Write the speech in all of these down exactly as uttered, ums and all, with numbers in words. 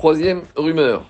Troisième rumeur.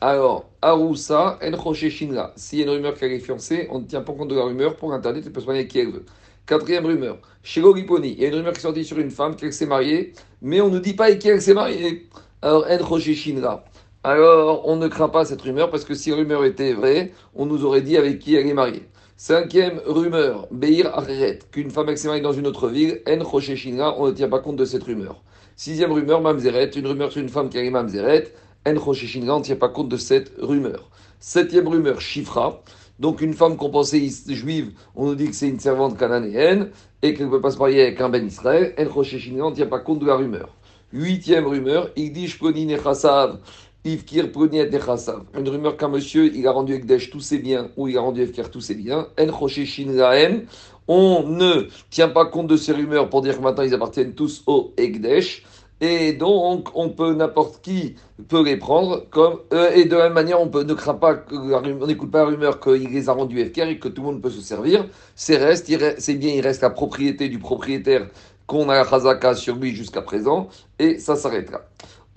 Alors, Aroussa, El Chosheshinla. S'il y a une rumeur qu'elle est fiancée, on ne tient pas compte de la rumeur. Pour Internet, elle peut se marier avec qui elle veut. Quatrième rumeur. Chez Logiponi, il y a une rumeur qui est sortie sur une femme qu'elle s'est mariée, mais on ne dit pas avec qui elle s'est mariée. Alors, El Chosheshinla. Alors, on ne craint pas cette rumeur parce que si la rumeur était vraie, on nous aurait dit avec qui elle est mariée. Cinquième rumeur, Beir Arret, qu'une femme s'est mariée dans une autre ville, En Chosheshinla, on ne tient pas compte de cette rumeur. Sixième rumeur, Mamzeret, une rumeur sur une femme qui est Mamzeret, En Chosheshinla, on ne tient pas compte de cette rumeur. Septième rumeur, Shifra, donc une femme qu'on pensait juive, on nous dit que c'est une servante cananéenne et qu'elle ne peut pas se marier avec un Ben Israël, En Chosheshinla, on ne tient pas compte de la rumeur. Huitième rumeur, Igdish Poni Nechasav, une rumeur qu'un monsieur, il a rendu Ekdesh tous ses biens, ou il a rendu Efker tous ses biens, on ne tient pas compte de ces rumeurs pour dire que maintenant ils appartiennent tous au Ekdesh, et donc on peut, n'importe qui peut les prendre, comme, euh, et de la même manière on peut, ne craint pas, on n'écoute pas la rumeur qu'il les a rendus Efker et que tout le monde peut se servir, ces restes, ces biens, il reste la propriété du propriétaire qu'on a la Chazaka sur lui jusqu'à présent, et ça s'arrêtera.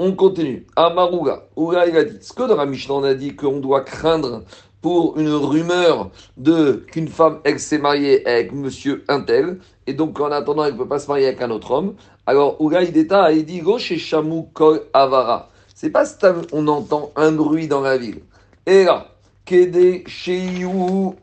On continue. Amarouga, Ouga, il a dit. Ce que dans la Mishnah, on a dit qu'on doit craindre pour une rumeur de, qu'une femme, elle s'est mariée avec monsieur Intel, et donc en attendant, elle ne peut pas se marier avec un autre homme. Alors, Ouga, il détaille, il dit, Gosh et Chamou Kol Avara. C'est pas si on entend un bruit dans la ville. Et là, Kede Sheiou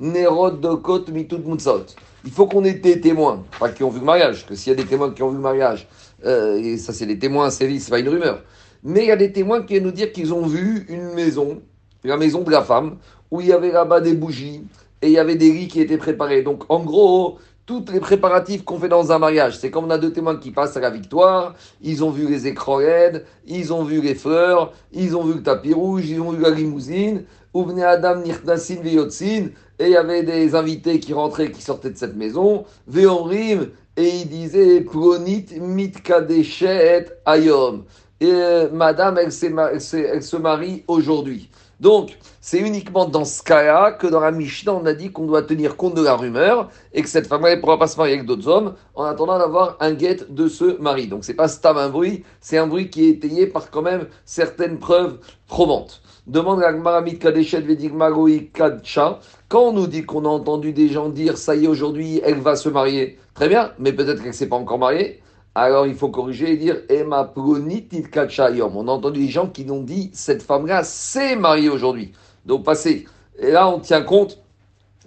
Nerod Dokot Mitout Moutsot. Il faut qu'on ait des témoins, pas qui ont vu le mariage, que s'il y a des témoins qui ont vu le mariage, Euh, et ça c'est les témoins, c'est, c'est pas une rumeur, mais il y a des témoins qui viennent nous dire qu'ils ont vu une maison, la maison de la femme, où il y avait là-bas des bougies et il y avait des lits qui étaient préparés. Donc en gros, tous les préparatifs qu'on fait dans un mariage, c'est comme on a deux témoins qui passent à la victoire, ils ont vu les écrans L E D, ils ont vu les fleurs, ils ont vu le tapis rouge, ils ont vu la limousine, Ubne Adam Nirnasin Veyotzin, et il y avait des invités qui rentraient et qui sortaient de cette maison, Veonrim. Et il disait, Plonit mitkadeshet ayom. Et euh, madame, elle, elle, elle se marie aujourd'hui. Donc, c'est uniquement dans ce cas-là que dans la Mishnah, on a dit qu'on doit tenir compte de la rumeur et que cette femme, elle ne pourra pas se marier avec d'autres hommes en attendant d'avoir un guet de ce mari. Donc, ce n'est pas stam un bruit, c'est un bruit qui est étayé par quand même certaines preuves probantes. Demande la Gemara mitkadeshet vedigmaroi kadcha. Quand on nous dit qu'on a entendu des gens dire « ça y est, aujourd'hui, elle va se marier », très bien, mais peut-être qu'elle ne s'est pas encore mariée, alors il faut corriger et dire « Ema plonit il kacha yom ». On a entendu des gens qui nous ont dit « cette femme-là s'est mariée aujourd'hui ». Donc passez. Et là, on tient compte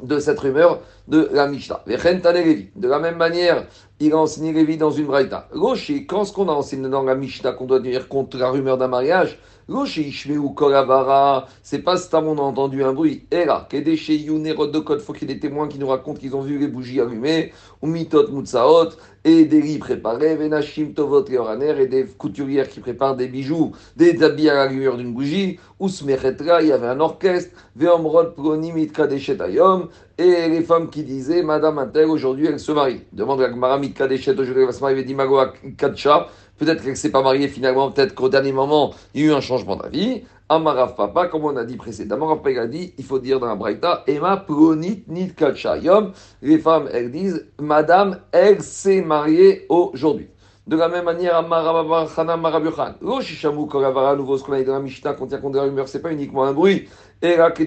de cette rumeur de la Mishnah. De la même manière, il a enseigné Lévi dans une braïta. Roshi, quand ce qu'on a enseigné dans la Mishnah, qu'on doit tenir compte de la rumeur d'un mariage, Roshi, Ishmeu Kolavara, c'est pas ce tam, on a entendu un bruit. Et là, Kedeshe Yunerod de Code, faut qu'il y ait des témoins qui nous racontent qu'ils ont vu les bougies allumées, ou Mitot Moutsaot, et des lits préparés, Venashim Tovot Leoraner, et des couturières qui préparent des bijoux, des habits à la lumière d'une bougie, ou Smeretra, il y avait un orchestre, Veomrod Pronim Itkadeshetayom, et les femmes qui disaient « Madame Intel, aujourd'hui, elle se marie ». Demande la Gemara Mitkadeshet, aujourd'hui, elle va se marier, Vedimagoa Katcha. Peut-être qu'elle ne s'est pas mariée finalement, peut-être qu'au dernier moment, il y a eu un changement d'avis. Amarav Papa, comme on a dit précédemment, Rav Papa a dit, il faut dire dans la Braïta, « Ema pronit nit Katcha yom ». Les femmes, elles disent « Madame, elle s'est mariée aujourd'hui ». De la même manière, Amarav Chana Amarav Yochan. L'oshishamu koravara, nouveau ce qu'on a dit dans la Mishnah, qu'on tient compte de la rumeur, ce n'est pas uniquement un bruit. Et donc,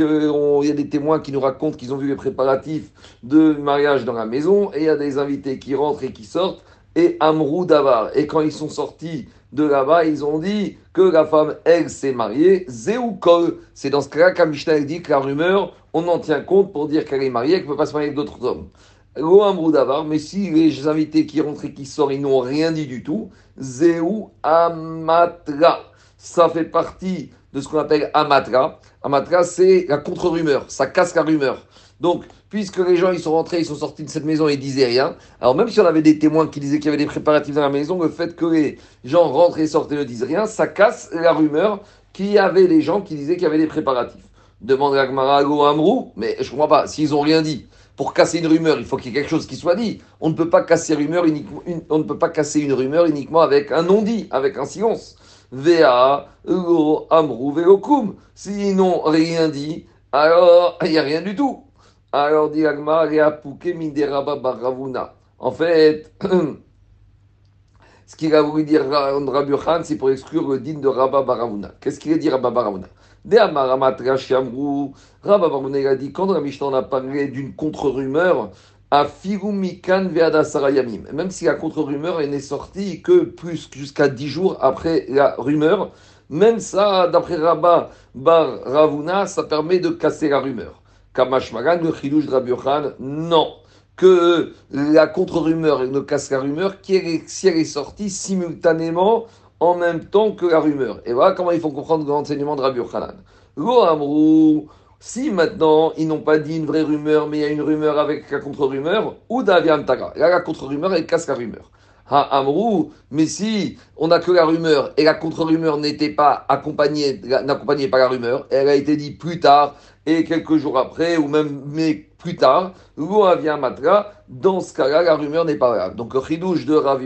euh, on, il y a des témoins qui nous racontent qu'ils ont vu les préparatifs de mariage dans la maison, et il y a des invités qui rentrent et qui sortent, et Amrou Davar. Et quand ils sont sortis de là-bas, ils ont dit que la femme, elle, s'est mariée, Zéoukol. C'est dans ce cas-là qu'un Mishnah dit que la rumeur, on en tient compte pour dire qu'elle est mariée, qu'elle ne peut pas se marier avec d'autres hommes. Lo Amrou Davar, mais si les invités qui rentrent et qui sortent, ils n'ont rien dit du tout, Zéou Amatra. Ça fait partie de ce qu'on appelle Amatra. Amatra, c'est la contre-rumeur, ça casse la rumeur. Donc, puisque les gens ils sont rentrés, ils sont sortis de cette maison et ils disaient rien, alors même si on avait des témoins qui disaient qu'il y avait des préparatifs dans la maison, le fait que les gens rentrent et sortent et ne disent rien, ça casse la rumeur qu'il y avait les gens qui disaient qu'il y avait des préparatifs. Demande la Gemara Lo Amrou, mais je ne comprends pas, s'ils n'ont rien dit. Pour casser une rumeur, il faut qu'il y ait quelque chose qui soit dit. On ne peut pas casser, rumeur uniquement, une, on ne peut pas casser une rumeur uniquement avec un non-dit, avec un silence. Vea, lo, amrou, velokum. S'ils n'ont rien dit, alors il n'y a rien du tout. Alors, dit Agma, reapuke mindera babaravuna. En fait, Ce qu'il a voulu dire Rabbi Yochanan, c'est pour exclure le din de Rabba Bar Avuna. Qu'est-ce qu'il a dit Rabba Bar Avuna? De Amaramat Rashiamrou, Rabba Bar Avuna, il a dit, quand dans la Mishnah on a parlé d'une contre-rumeur, à Firumikan Veada Sarayamim, même si la contre-rumeur n'est sortie que plus jusqu'à dix jours après la rumeur, même ça, d'après Rabba Bar Avuna, ça permet de casser la rumeur. Kamashmagan, le Chilouch de Rabbi Yochanan, non. Que la contre-rumeur ne casse la rumeur qui est, si elle est sortie simultanément en même temps que la rumeur. Et voilà comment il faut comprendre l'enseignement de Rabbi Yochanan. Lo amrou, si maintenant ils n'ont pas dit une vraie rumeur, mais il y a une rumeur avec la contre-rumeur, ou daviam taga. Là, la contre-rumeur, elle casse la rumeur. Ha amrou, mais si on n'a que la rumeur et la contre-rumeur n'était pas accompagnée, n'accompagnait pas la rumeur, elle a été dit plus tard et quelques jours après, ou même mais plus tard, l'Oavia Matra, dans ce cas-là, la rumeur n'est pas valable. Donc, le chidouche de Rabbi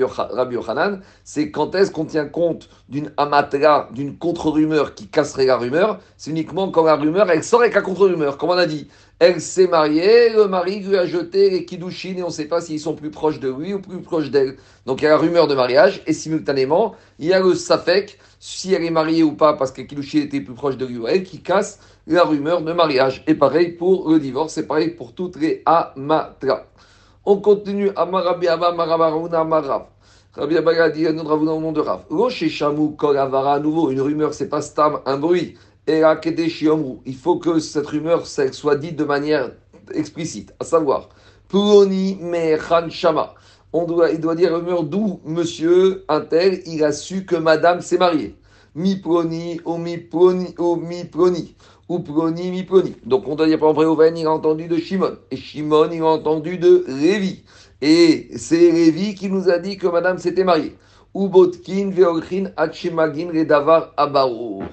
Yochanan, c'est quand est-ce qu'on tient compte d'une amatra, d'une contre-rumeur qui casserait la rumeur, c'est uniquement quand la rumeur, elle sort avec la contre-rumeur, comme on a dit. Elle s'est mariée, le mari lui a jeté les kidouchines et on ne sait pas s'ils sont plus proches de lui ou plus proches d'elle. Donc, il y a la rumeur de mariage et simultanément, il y a le safek, si elle est mariée ou pas, parce que kidouchine était plus proche de lui ou elle, qui casse la rumeur de mariage. Et pareil pour le divorce, et pareil pour toutes les amatras. On continue. Amarabi Abba, Amarabaruna, Amarav. Rabbi Abba a dit à notre Ravuna au nom de Rav. Roche Chamou, Kol Avara, à nouveau, une rumeur, c'est pas Stam, un bruit. Et la Kedeshi Omru. Il faut que cette rumeur soit dite de manière explicite, à savoir, Ploni Mechan Shama. On doit, il doit dire rumeur d'où monsieur un tel, il a su que madame s'est mariée. Mi Ploni, O Mi Ploni, O Mi Ploni. Ou Ploni, mi Ploni. Donc on doit dire, par exemple, Réhouven, il a entendu de Shimon. Et Shimon, il a entendu de Révi. Et c'est Révi qui nous a dit que madame s'était mariée. Ou Botkin, Veolchin, Hachemagin, Redavar, Abarour.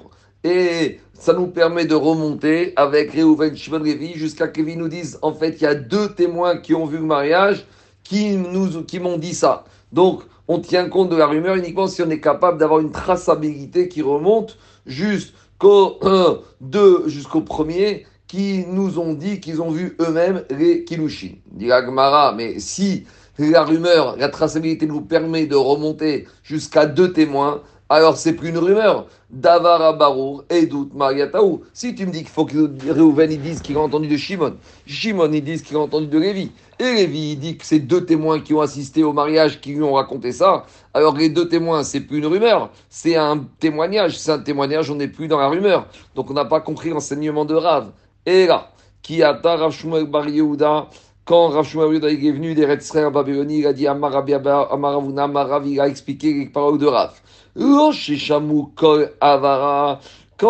Et ça nous permet de remonter avec Réhouven, Shimon, Révi, jusqu'à que Révi nous dise, en fait, il y a deux témoins qui ont vu le mariage, qui nous, qui m'ont dit ça. Donc, on tient compte de la rumeur uniquement si on est capable d'avoir une traçabilité qui remonte juste qu'au un, deux, jusqu'au premier, qui nous ont dit qu'ils ont vu eux-mêmes les Kilouchines. Dit Agmara, mais si la rumeur, la traçabilité nous permet de remonter jusqu'à deux témoins, alors c'est plus une rumeur. Davara Barour et Dout Mariataou. Si tu me dis qu'il faut que Réhouven il dise qu'il a entendu de Shimon, Shimon il dise qu'il a entendu de Lévi, et Lévi il dit que c'est deux témoins qui ont assisté au mariage qui lui ont raconté ça, alors les deux témoins c'est plus une rumeur, c'est un témoignage, c'est un témoignage, on n'est plus dans la rumeur. Donc on n'a pas compris l'enseignement de Rav. Et là, qui ata Rav Shmuel Bar Yehuda. Quand Rav Shmuel Bar Yehuda est venu des Retzrères en Babylonie, il a dit Amar Rabbi Amar Ravuna Amar Rav, il a expliqué les paroles de Rav. Quand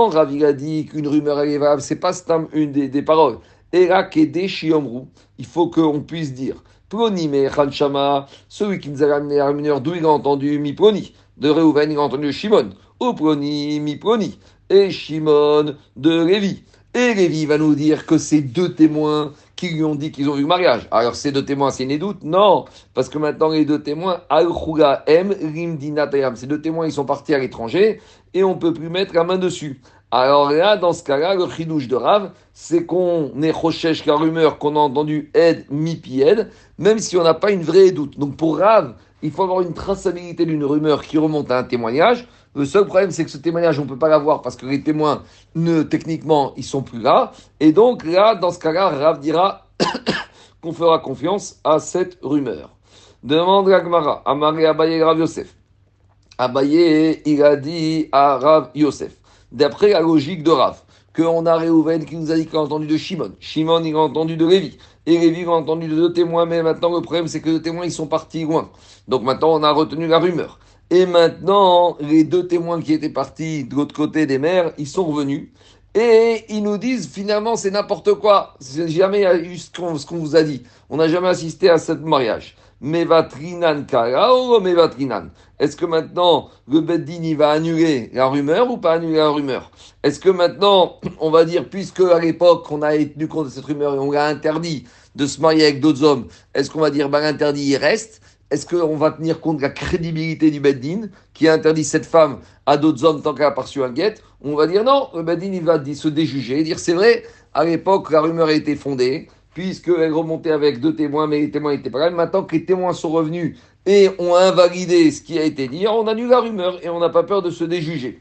Ravi a dit qu'une rumeur est valable, c'est pas stam une des, des paroles. Il faut qu'on puisse dire Ploni Mechanshama, celui qui nous a ramené la rumeur, d'où il a entendu mi Ploni, de Réhouven il a entendu Shimon, ou Ploni mi Ploni, et Shimon de Révi. Et Révi va nous dire que ces deux témoins qui lui ont dit qu'ils ont eu le mariage. Alors ces deux témoins, c'est une doute? Non, parce que maintenant les deux témoins, Al-Khula M, Rimdinatayam, ces deux témoins, ils sont partis à l'étranger et on ne peut plus mettre la main dessus. Alors là, dans ce cas-là, le chidouche de Rav, c'est qu'on est recherche la rumeur qu'on a entendue Ed, Mipi Ed, même si on n'a pas une vraie doute. Donc pour Rav, il faut avoir une traçabilité d'une rumeur qui remonte à un témoignage. Le seul problème, c'est que ce témoignage, on ne peut pas l'avoir parce que les témoins, ne, techniquement, ils ne sont plus là. Et donc, là, dans ce cas-là, Rav dira qu'on fera confiance à cette rumeur. Demande la Gemara, Amari Abaye Rav Yosef. Abaye, il a dit à Rav Yosef, d'après la logique de Rav, qu'on a Réhouven qui nous a dit qu'il a entendu de Shimon. Shimon, il a entendu de Lévi. Et Lévi, il a entendu de deux témoins. Mais maintenant, le problème, c'est que les témoins, ils sont partis loin. Donc maintenant, on a retenu la rumeur. Et maintenant, les deux témoins qui étaient partis de l'autre côté des mers, ils sont revenus et ils nous disent finalement c'est n'importe quoi. C'est jamais eu ce qu'on, ce qu'on vous a dit. On n'a jamais assisté à ce mariage. Mevatrinan karao, mevatrinan. Est-ce que maintenant le Beddin il va annuler la rumeur ou pas annuler la rumeur? Est-ce que maintenant on va dire puisque à l'époque on a tenu compte de cette rumeur et on l'a interdit de se marier avec d'autres hommes, est-ce qu'on va dire ben l'interdit il reste? Est-ce qu'on va tenir compte de la crédibilité du Beddin qui a interdit cette femme à d'autres hommes tant qu'elle a perçu un guet? On va dire non, le Beddin il va se déjuger et dire c'est vrai, à l'époque la rumeur a été fondée puisqu'elle remontait avec deux témoins mais les témoins n'étaient pas là. Maintenant que les témoins sont revenus et on a invalidé ce qui a été dit, on annule la rumeur et on n'a pas peur de se déjuger.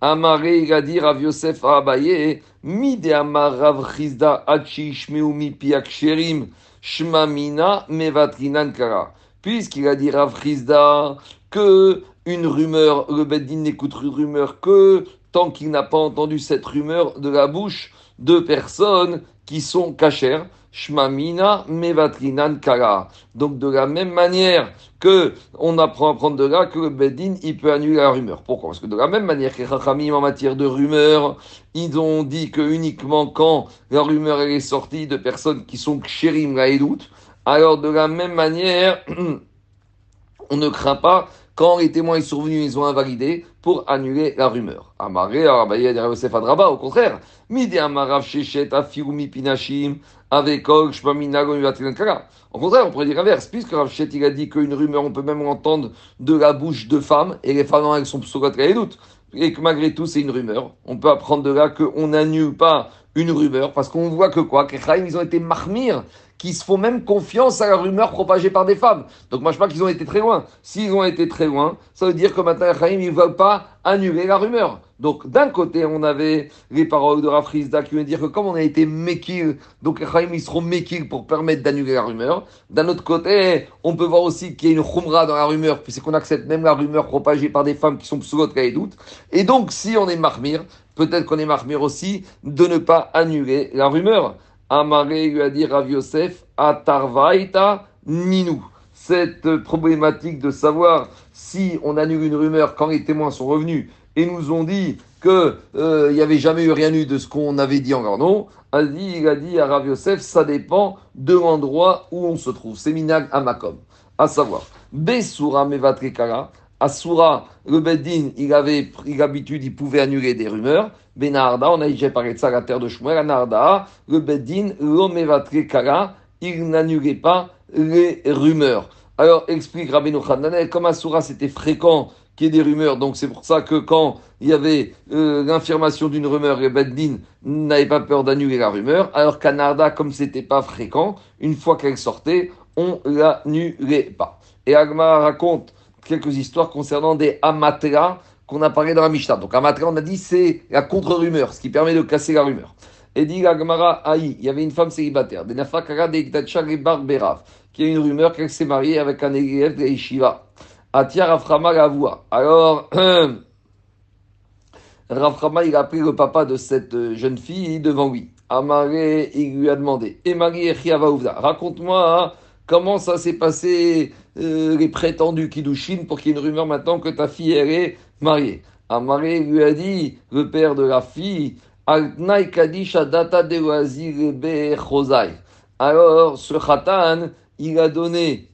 Amaré, il a dit Rav Yosef Abaye, Mide Amar Rav Chizda Hachi Shmeumi Piaksherim Shmamina Mevatrinan Kara. Puisqu'il a dit Rav Chizda que une rumeur, le Beddin n'écoute une rumeur que tant qu'il n'a pas entendu cette rumeur de la bouche de personnes qui sont cachères. Shmamina mevatrinan kara. Donc de la même manière que on apprend à prendre de là que le Beddin il peut annuler la rumeur. Pourquoi? Parce que de la même manière que les Chachamim en matière de rumeur, ils ont dit que uniquement quand la rumeur elle est sortie de personnes qui sont kshérim la edoute, alors de la même manière on ne craint pas quand les témoins ils sont venus, ils ont invalidé pour annuler la rumeur. Amaré, Abaye, Yosef Adraba, au contraire. Midi Amarav Shechet, Afirumi Pinashim, Avekol, Shpamina, Gomivatin Kara. Au contraire, on pourrait dire l'inverse, puisque Rav Shechet il a dit qu'une rumeur, on peut même l'entendre de la bouche de femmes, et les femmes, elles sont psaugat et doutes, et que malgré tout, c'est une rumeur. On peut apprendre de là qu'on n'annule pas une rumeur, parce qu'on voit que quoi, que les Chaim, ils ont été marmires, qui se font même confiance à la rumeur propagée par des femmes. Donc, moi, je crois qu'ils ont été très loin. S'ils ont été très loin, ça veut dire que maintenant, les Chaim, ils ne veulent pas annuler la rumeur. Donc, d'un côté, on avait les paroles de Rav Chizda qui veut dire que comme on a été mekil, donc les Chaim, ils seront mekil pour permettre d'annuler la rumeur. D'un autre côté, on peut voir aussi qu'il y a une khumra dans la rumeur, puisqu'on accepte même la rumeur propagée par des femmes qui sont psaugot et doute. Et donc, si on est marmire, peut-être qu'on est marmire aussi de ne pas annuler la rumeur. Amaré lui a dit Rav Yosef Atarvaïta Ninou. Cette problématique de savoir si on annule une rumeur quand les témoins sont revenus et nous ont dit qu'il euh, n'y avait jamais eu rien eu de ce qu'on avait dit en leur nom, a dit, il a dit à Rav Yosef, ça dépend de l'endroit où on se trouve. C'est Minag Amakom. À savoir, Besura Mevatrekara. Asura, le Beddin, il avait pris l'habitude, il pouvait annuler des rumeurs. Benarda, on a déjà parlé de ça à la terre de Shmuel. Anarda, le Beddin, l'omevatre kara, il n'annulait pas les rumeurs. Alors, explique Rabbi Hananel, comme Asura, c'était fréquent qu'il y ait des rumeurs, donc c'est pour ça que quand il y avait euh, l'information d'une rumeur, le Beddin n'avait pas peur d'annuler la rumeur. Alors qu'Anarda, comme c'était pas fréquent, une fois qu'elle sortait, on l'annulait pas. Et Agma raconte quelques histoires concernant des amatras qu'on a parlé dans la Mishnah. Donc amatra, on a dit, c'est la contre-rumeur, ce qui permet de casser la rumeur. Et dit la Gemara Aïe, il y avait une femme célibataire, de Nafakara de Ikdatcha et Barberav, qui a une rumeur qu'elle s'est mariée avec un élève de Yeshiva. Atia Raframa l'avoua. Alors, euh, Raframa, il a pris le papa de cette jeune fille devant lui. Amaré, il lui a demandé, et Marie Echiava Ouvda, raconte-moi, hein, comment ça s'est passé euh, les prétendus Kiddushin pour qu'il y ait une rumeur maintenant que ta fille elle est mariée. Amaré lui a dit, le père de la fille, Altnaï Kadish Adata de Wazir Be Chosai. Alors ce Khatan, il a donné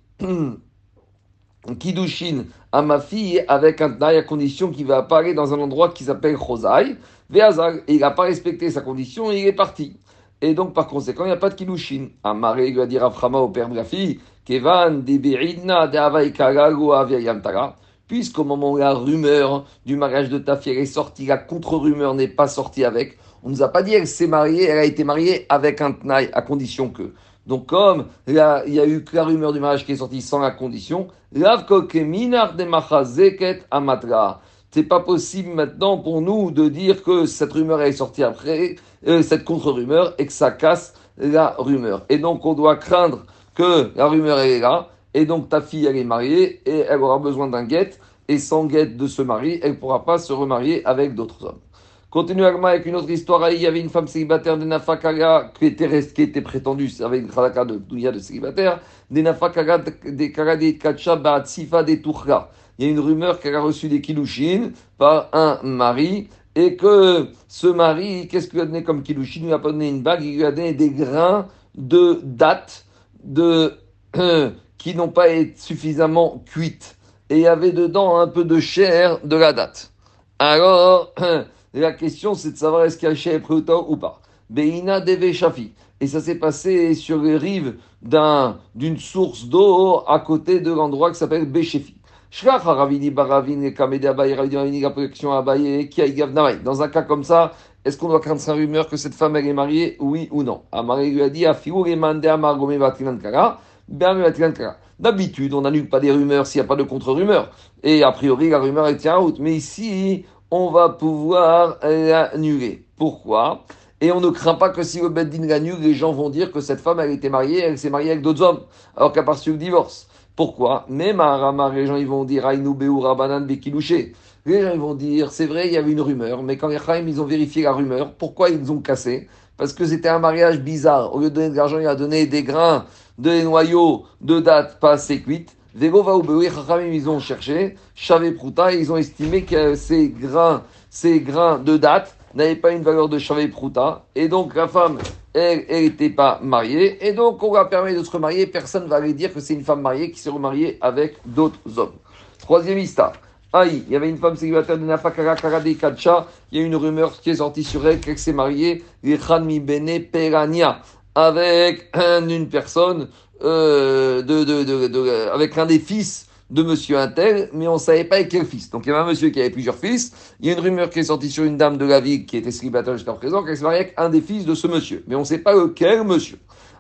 Kiddushin à ma fille avec un tnaï à condition qu'il va apparaître dans un endroit qui s'appelle Chosai. Veazal, il n'a pas respecté sa condition et il est parti. Et donc, par conséquent, il n'y a pas de Kiddushin. Amaré lui a dit Raframa au père de la fille, Kevan de Beridna de Avaikara ou Aviayantara. Puisqu'au moment où la rumeur du mariage de ta fille est sortie, la contre-rumeur n'est pas sortie avec, on ne nous a pas dit elle s'est mariée, elle a été mariée avec un tnaï, à condition que. Donc, comme là, il y a eu que la rumeur du mariage qui est sortie sans la condition, Ravko Keminar de Machazeket Amatra. C'est pas possible maintenant pour nous de dire que cette rumeur est sortie après, euh, cette contre-rumeur, et que ça casse la rumeur. Et donc, on doit craindre que la rumeur elle est là, et donc ta fille, elle est mariée, et elle aura besoin d'un guet, et sans guet de ce mari, elle ne pourra pas se remarier avec d'autres hommes. Continue Agma avec une autre histoire. Il y avait une femme célibataire de Nafakaga qui était, qui était prétendue avec une Khadaka de Douya de célibataire, de Nafakaga de Karade Kacha Baatsifa de Tukhla. Il y a une rumeur qu'elle a reçu des Kiddushin par un mari et que ce mari, qu'est-ce qu'il lui a donné comme Kiddushin? Il lui a pas donné une bague, il lui a donné des grains de dattes de, euh, qui n'ont pas été suffisamment cuites. Et il y avait dedans un peu de chair de la date. Alors, euh, la question c'est de savoir est-ce qu'il y a le chair preuta ou pas. Beina Deve Shafi. Et ça s'est passé sur les rives d'un, d'une source d'eau à côté de l'endroit qui s'appelle Béchefi. Dans un cas comme ça, est-ce qu'on doit craindre sa rumeur que cette femme elle est mariée, oui ou non? Amaré lui a dit, D'habitude, on n'annule pas des rumeurs s'il n'y a pas de contre-rumeur. Et a priori, la rumeur elle tient route. Mais ici, on va pouvoir l'annuler. Pourquoi ? Et on ne craint pas que si le Beth Din l'annule, les gens vont dire que cette femme, elle était mariée, elle s'est mariée avec d'autres hommes, alors qu'à part sur le divorce. Pourquoi ? Même à Ramar, les gens ils vont dire « Aïnou Beou Rabanan Bekilouché ». Les gens ils vont dire « C'est vrai, il y avait une rumeur, mais quand les Chaim, ils ont vérifié la rumeur, pourquoi ils ont cassé ? Parce que c'était un mariage bizarre. Au lieu de donner de l'argent, il a donné des grains, des noyaux de dattes pas assez cuites. Vego va oublier, Chachamim, ils ont cherché, Chavé Prouta, et ils ont estimé que ces grains, ces grains de dattes n'avaient pas une valeur de Chavé Prouta. Et donc, la femme, elle n'était pas mariée. Et donc, on va permettre de se remarier. Personne ne va aller dire que c'est une femme mariée qui s'est remariée avec d'autres hommes. Troisième ista. Aïe, il y avait une femme célibataire de Nafakara Karade Katcha. Il y a une rumeur qui est sortie sur elle qu'elle s'est mariée. L'Ichanmi Bene Perania. Avec une personne, euh, de, de, de, de, avec l'un des fils de monsieur Intel, mais on ne savait pas avec quel fils. Donc il y avait un monsieur qui avait plusieurs fils. Il y a une rumeur qui est sortie sur une dame de la ville qui était célibataire jusqu'à présent, qu'elle s'est mariée avec un des fils de ce monsieur. Mais on ne sait pas lequel monsieur.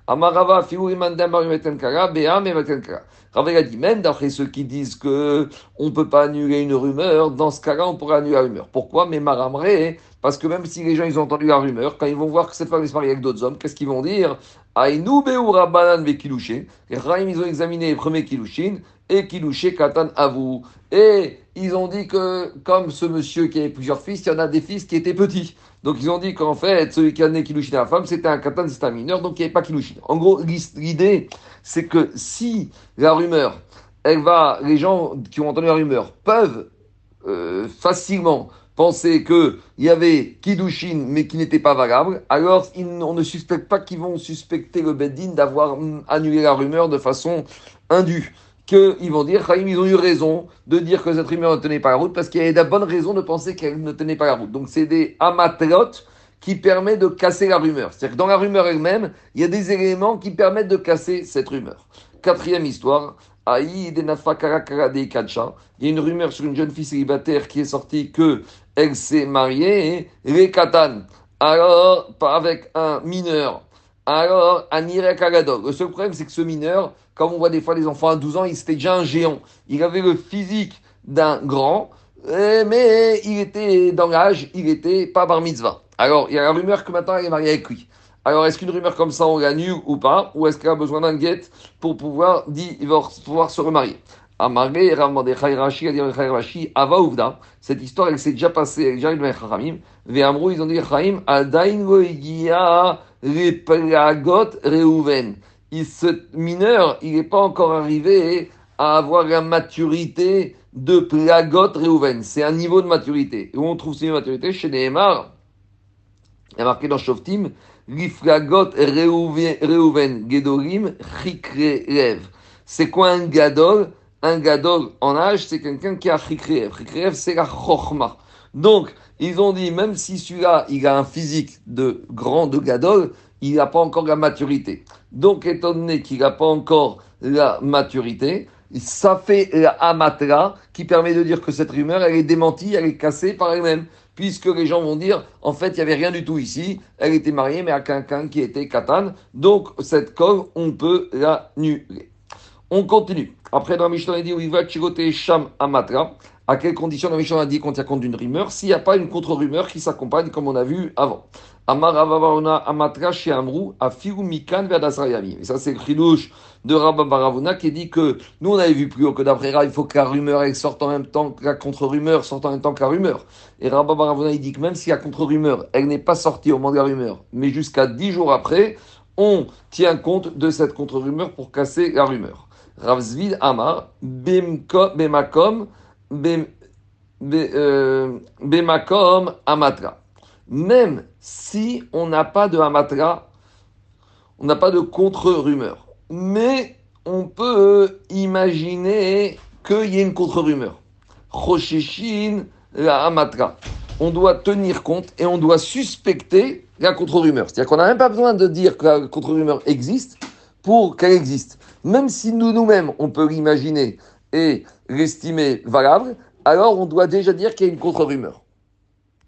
Amarava, Fiourimandam, Mariumetenkara, Béam et Matenkara. Ravel a dit, même d'après ceux qui disent que on peut pas annuler une rumeur, dans ce cas-là, on pourrait annuler la rumeur. Pourquoi? Mais Maramré, parce que même si les gens, ils ont entendu la rumeur, quand ils vont voir que cette femme se marie avec d'autres hommes, qu'est-ce qu'ils vont dire? Aïnou Beou Rabanan ve Kilouchin. Les Raïm, ils ont examiné les premiers Kilouchin, et Kilouché Katan Avou. Et ils ont dit que, comme ce monsieur qui avait plusieurs fils, il y en a des fils qui étaient petits. Donc ils ont dit qu'en fait, celui qui a donné Kilouchin à la femme, c'était un Katan, c'était un mineur, donc il n'y avait pas Kilouchin. En gros, l'idée, c'est que si la rumeur, elle va, les gens qui ont entendu la rumeur peuvent euh, facilement penser qu'il y avait Kiddushin, mais qui n'était pas valable, alors ils, on ne suspecte pas qu'ils vont suspecter le Beth Din d'avoir annulé la rumeur de façon indue. Qu'ils vont dire, Chaim, ils ont eu raison de dire que cette rumeur ne tenait pas la route, parce qu'il y avait de bonnes raisons de penser qu'elle ne tenait pas la route. Donc c'est des amatlotes qui permettent de casser la rumeur. C'est-à-dire que dans la rumeur elle-même, il y a des éléments qui permettent de casser cette rumeur. Quatrième histoire, Aïe de Nafakara Karade Kacha. Il y a une rumeur sur une jeune fille célibataire qui est sortie qu'elle s'est mariée, Rekatan, alors avec un mineur. Alors, Anirek Agadog. Le seul problème, c'est que ce mineur, comme on voit des fois des enfants à douze ans, il était déjà un géant. Il avait le physique d'un grand, mais il était dans l'âge, il n'était pas bar mitzvah. Alors, il y a la rumeur que maintenant, elle est mariée avec lui. Alors, est-ce qu'une rumeur comme ça, on l'annule ou pas? Ou est-ce qu'elle a besoin d'un guet pour pouvoir, divorce, pouvoir se remarier? Amaré, Ramandé, Khairachi, Adir Khairachi, Ava Ouvda. Cette histoire, elle s'est déjà passée, elle est déjà arrivée dans les Kharamim. Véamrou, ils ont dit, Khaim, Adain Goegia, Replagot, Reuven. Ce mineur, il n'est pas encore arrivé à avoir la maturité de Plagot, Reuven. C'est un niveau de maturité. Et où on trouve cette maturité? Chez Nehemar. Il y a marqué dans Shoftim, Riflagot, Reuven, Gedorim, Chikrev. C'est quoi un Gadol? Un gadol en âge, c'est quelqu'un qui a chikrev. Chikrev, c'est la chokhma. Donc, ils ont dit, même si celui-là, il a un physique de grand, de gadol, il n'a pas encore la maturité. Donc, étant donné qu'il n'a pas encore la maturité, ça fait la amatra qui permet de dire que cette rumeur, elle est démentie, elle est cassée par elle-même. Puisque les gens vont dire, en fait, il n'y avait rien du tout ici. Elle était mariée, mais à quelqu'un qui était katan. Donc, cette colle, on peut l'annuler. On continue. Après, dans la Mishnah, on a dit, il va chigoter Sham Amatra. À quelles conditions la Mishnah a dit qu'on tient compte d'une rumeur s'il n'y a pas une contre-rumeur qui s'accompagne, comme on a vu avant. Amar Avavarona Amatra chez Amrou, Afiru Mikan Verdasrayami. Et ça, c'est le chidouche de Rabba Baravuna qui dit que nous, on avait vu plus haut que d'après Ra, il faut que la rumeur elle sorte en même temps que la contre-rumeur sorte en même temps que la rumeur. Et Rabba Baravuna, il dit que même si la contre-rumeur, elle n'est pas sortie au moment de la rumeur, mais jusqu'à dix jours après, on tient compte de cette contre-rumeur pour casser la rumeur. Rav Zvid Amar, Bemakom, Bemakom, Amatra. Même si on n'a pas de Amatra, on n'a pas de contre-rumeur. Mais on peut imaginer qu'il y ait une contre-rumeur. Choshishin, la Amatra. On doit tenir compte et on doit suspecter la contre-rumeur. C'est-à-dire qu'on n'a même pas besoin de dire que la contre-rumeur existe pour qu'elle existe. Même si nous, nous-mêmes, on peut l'imaginer et l'estimer valable, alors on doit déjà dire qu'il y a une contre-rumeur.